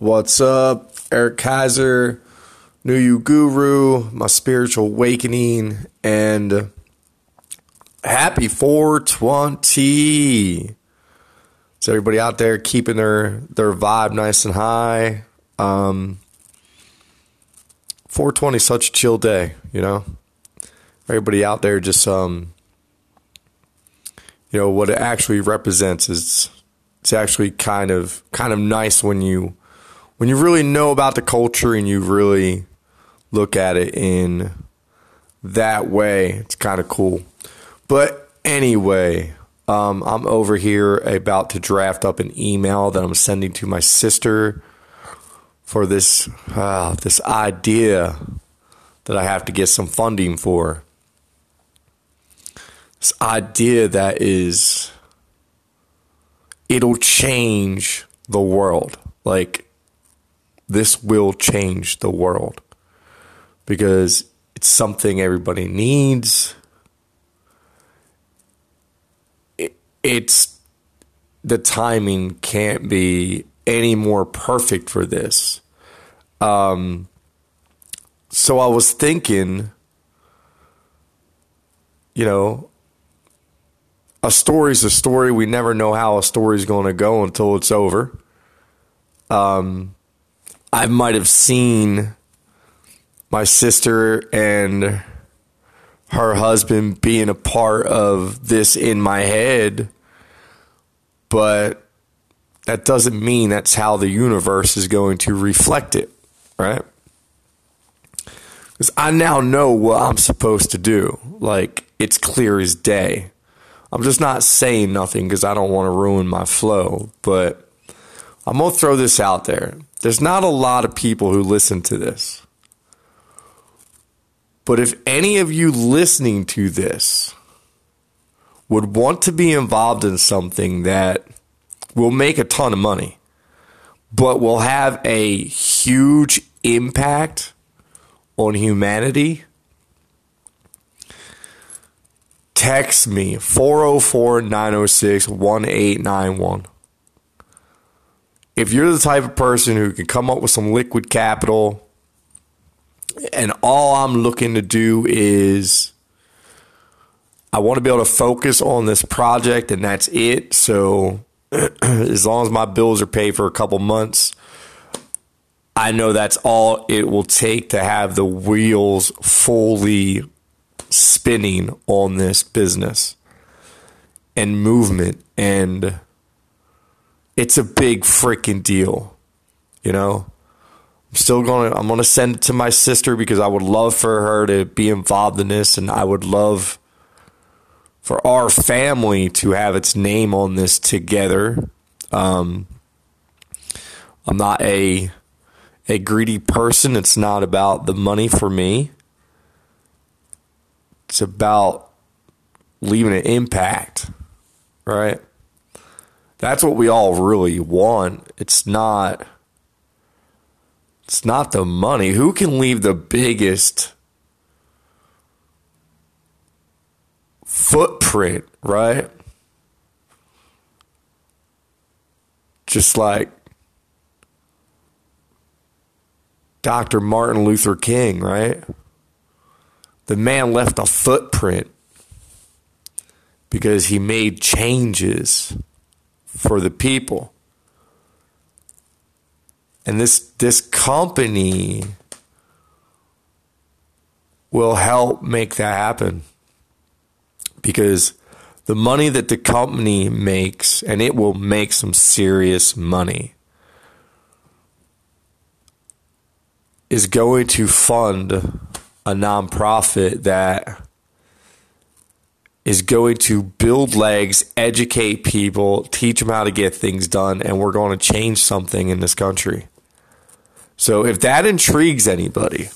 What's up? Eric Kaiser, New You Guru, my spiritual awakening, and happy 420. So everybody out there keeping their vibe nice and high. 420 is such a chill day, you know? Everybody out there just, you know, what it actually represents is it's actually kind of nice when you really know about the culture and you really look at it in that way. It's kind of cool. But anyway, I'm over here about to draft up an email that I'm sending to my sister for this idea that I have to get some funding for. This idea that is, it'll change the world. Like, this will change the world because it's something everybody needs. It's the timing can't be any more perfect for this. So I was thinking, you know, a story's a story. We never know how a story's going to go until it's over. I might have seen my sister and her husband being a part of this in my head, but that doesn't mean that's how the universe is going to reflect it, right? Because I now know what I'm supposed to do. Like, it's clear as day. I'm just not saying nothing because I don't want to ruin my flow, but I'm going to throw this out there. There's not a lot of people who listen to this. But if any of you listening to this would want to be involved in something that will make a ton of money, but will have a huge impact on humanity, text me 404-906-1891. If you're the type of person who can come up with some liquid capital and all I'm looking to do is I want to be able to focus on this project and that's it. So as long as my bills are paid for a couple months, I know that's all it will take to have the wheels fully spinning on this business and movement, and it's a big freaking deal, you know. I'm gonna send it to my sister because I would love for her to be involved in this, and I would love for our family to have its name on this together. I'm not a greedy person. It's not about the money for me. It's about leaving an impact, right? That's what we all really want. It's not the money. Who can leave the biggest footprint, right? Just like Dr. Martin Luther King, right? The man left a footprint because he made changes for the people. And this company will help make that happen, because the money that the company makes, and it will make some serious money, is going to fund a nonprofit that is going to build legs, educate people, teach them how to get things done, and we're going to change something in this country. So if that intrigues anybody,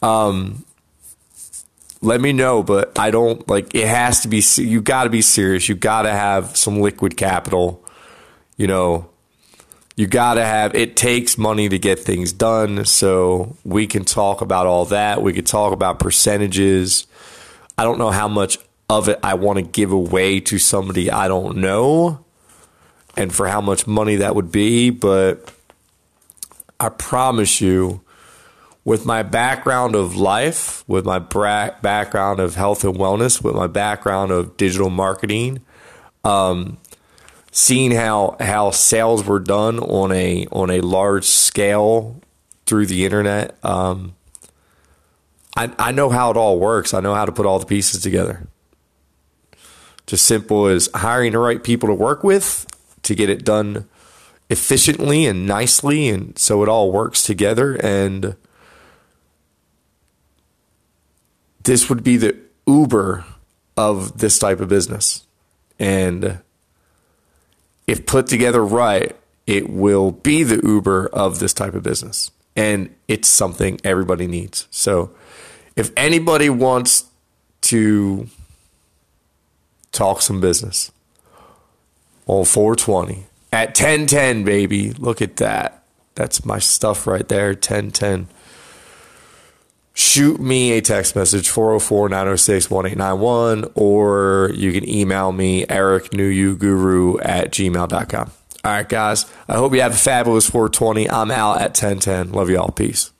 let me know, but I don't, like, it has to be, you got to be serious. You got to have some liquid capital, you know, you got to have, it takes money to get things done. So we can talk about all that. We could talk about percentages. I don't know how much of it I want to give away to somebody I don't know, and for how much money that would be, but I promise you, with my background of life, with my background of health and wellness, with my background of digital marketing, seeing how sales were done on a large scale through the internet, I know how it all works. I know how to put all the pieces together. Just simple as hiring the right people to work with to get it done efficiently and nicely, and so it all works together. And this would be the Uber of this type of business. And if put together right, it will be the Uber of this type of business. And it's something everybody needs. So if anybody wants to talk some business on 420 at 1010, baby, look at that. That's my stuff right there, 1010. Shoot me a text message, 404-906-1891, or you can email me, ericnewyouguru@gmail.com. All right, guys, I hope you have a fabulous 420. I'm out at 1010. Love y'all. Peace.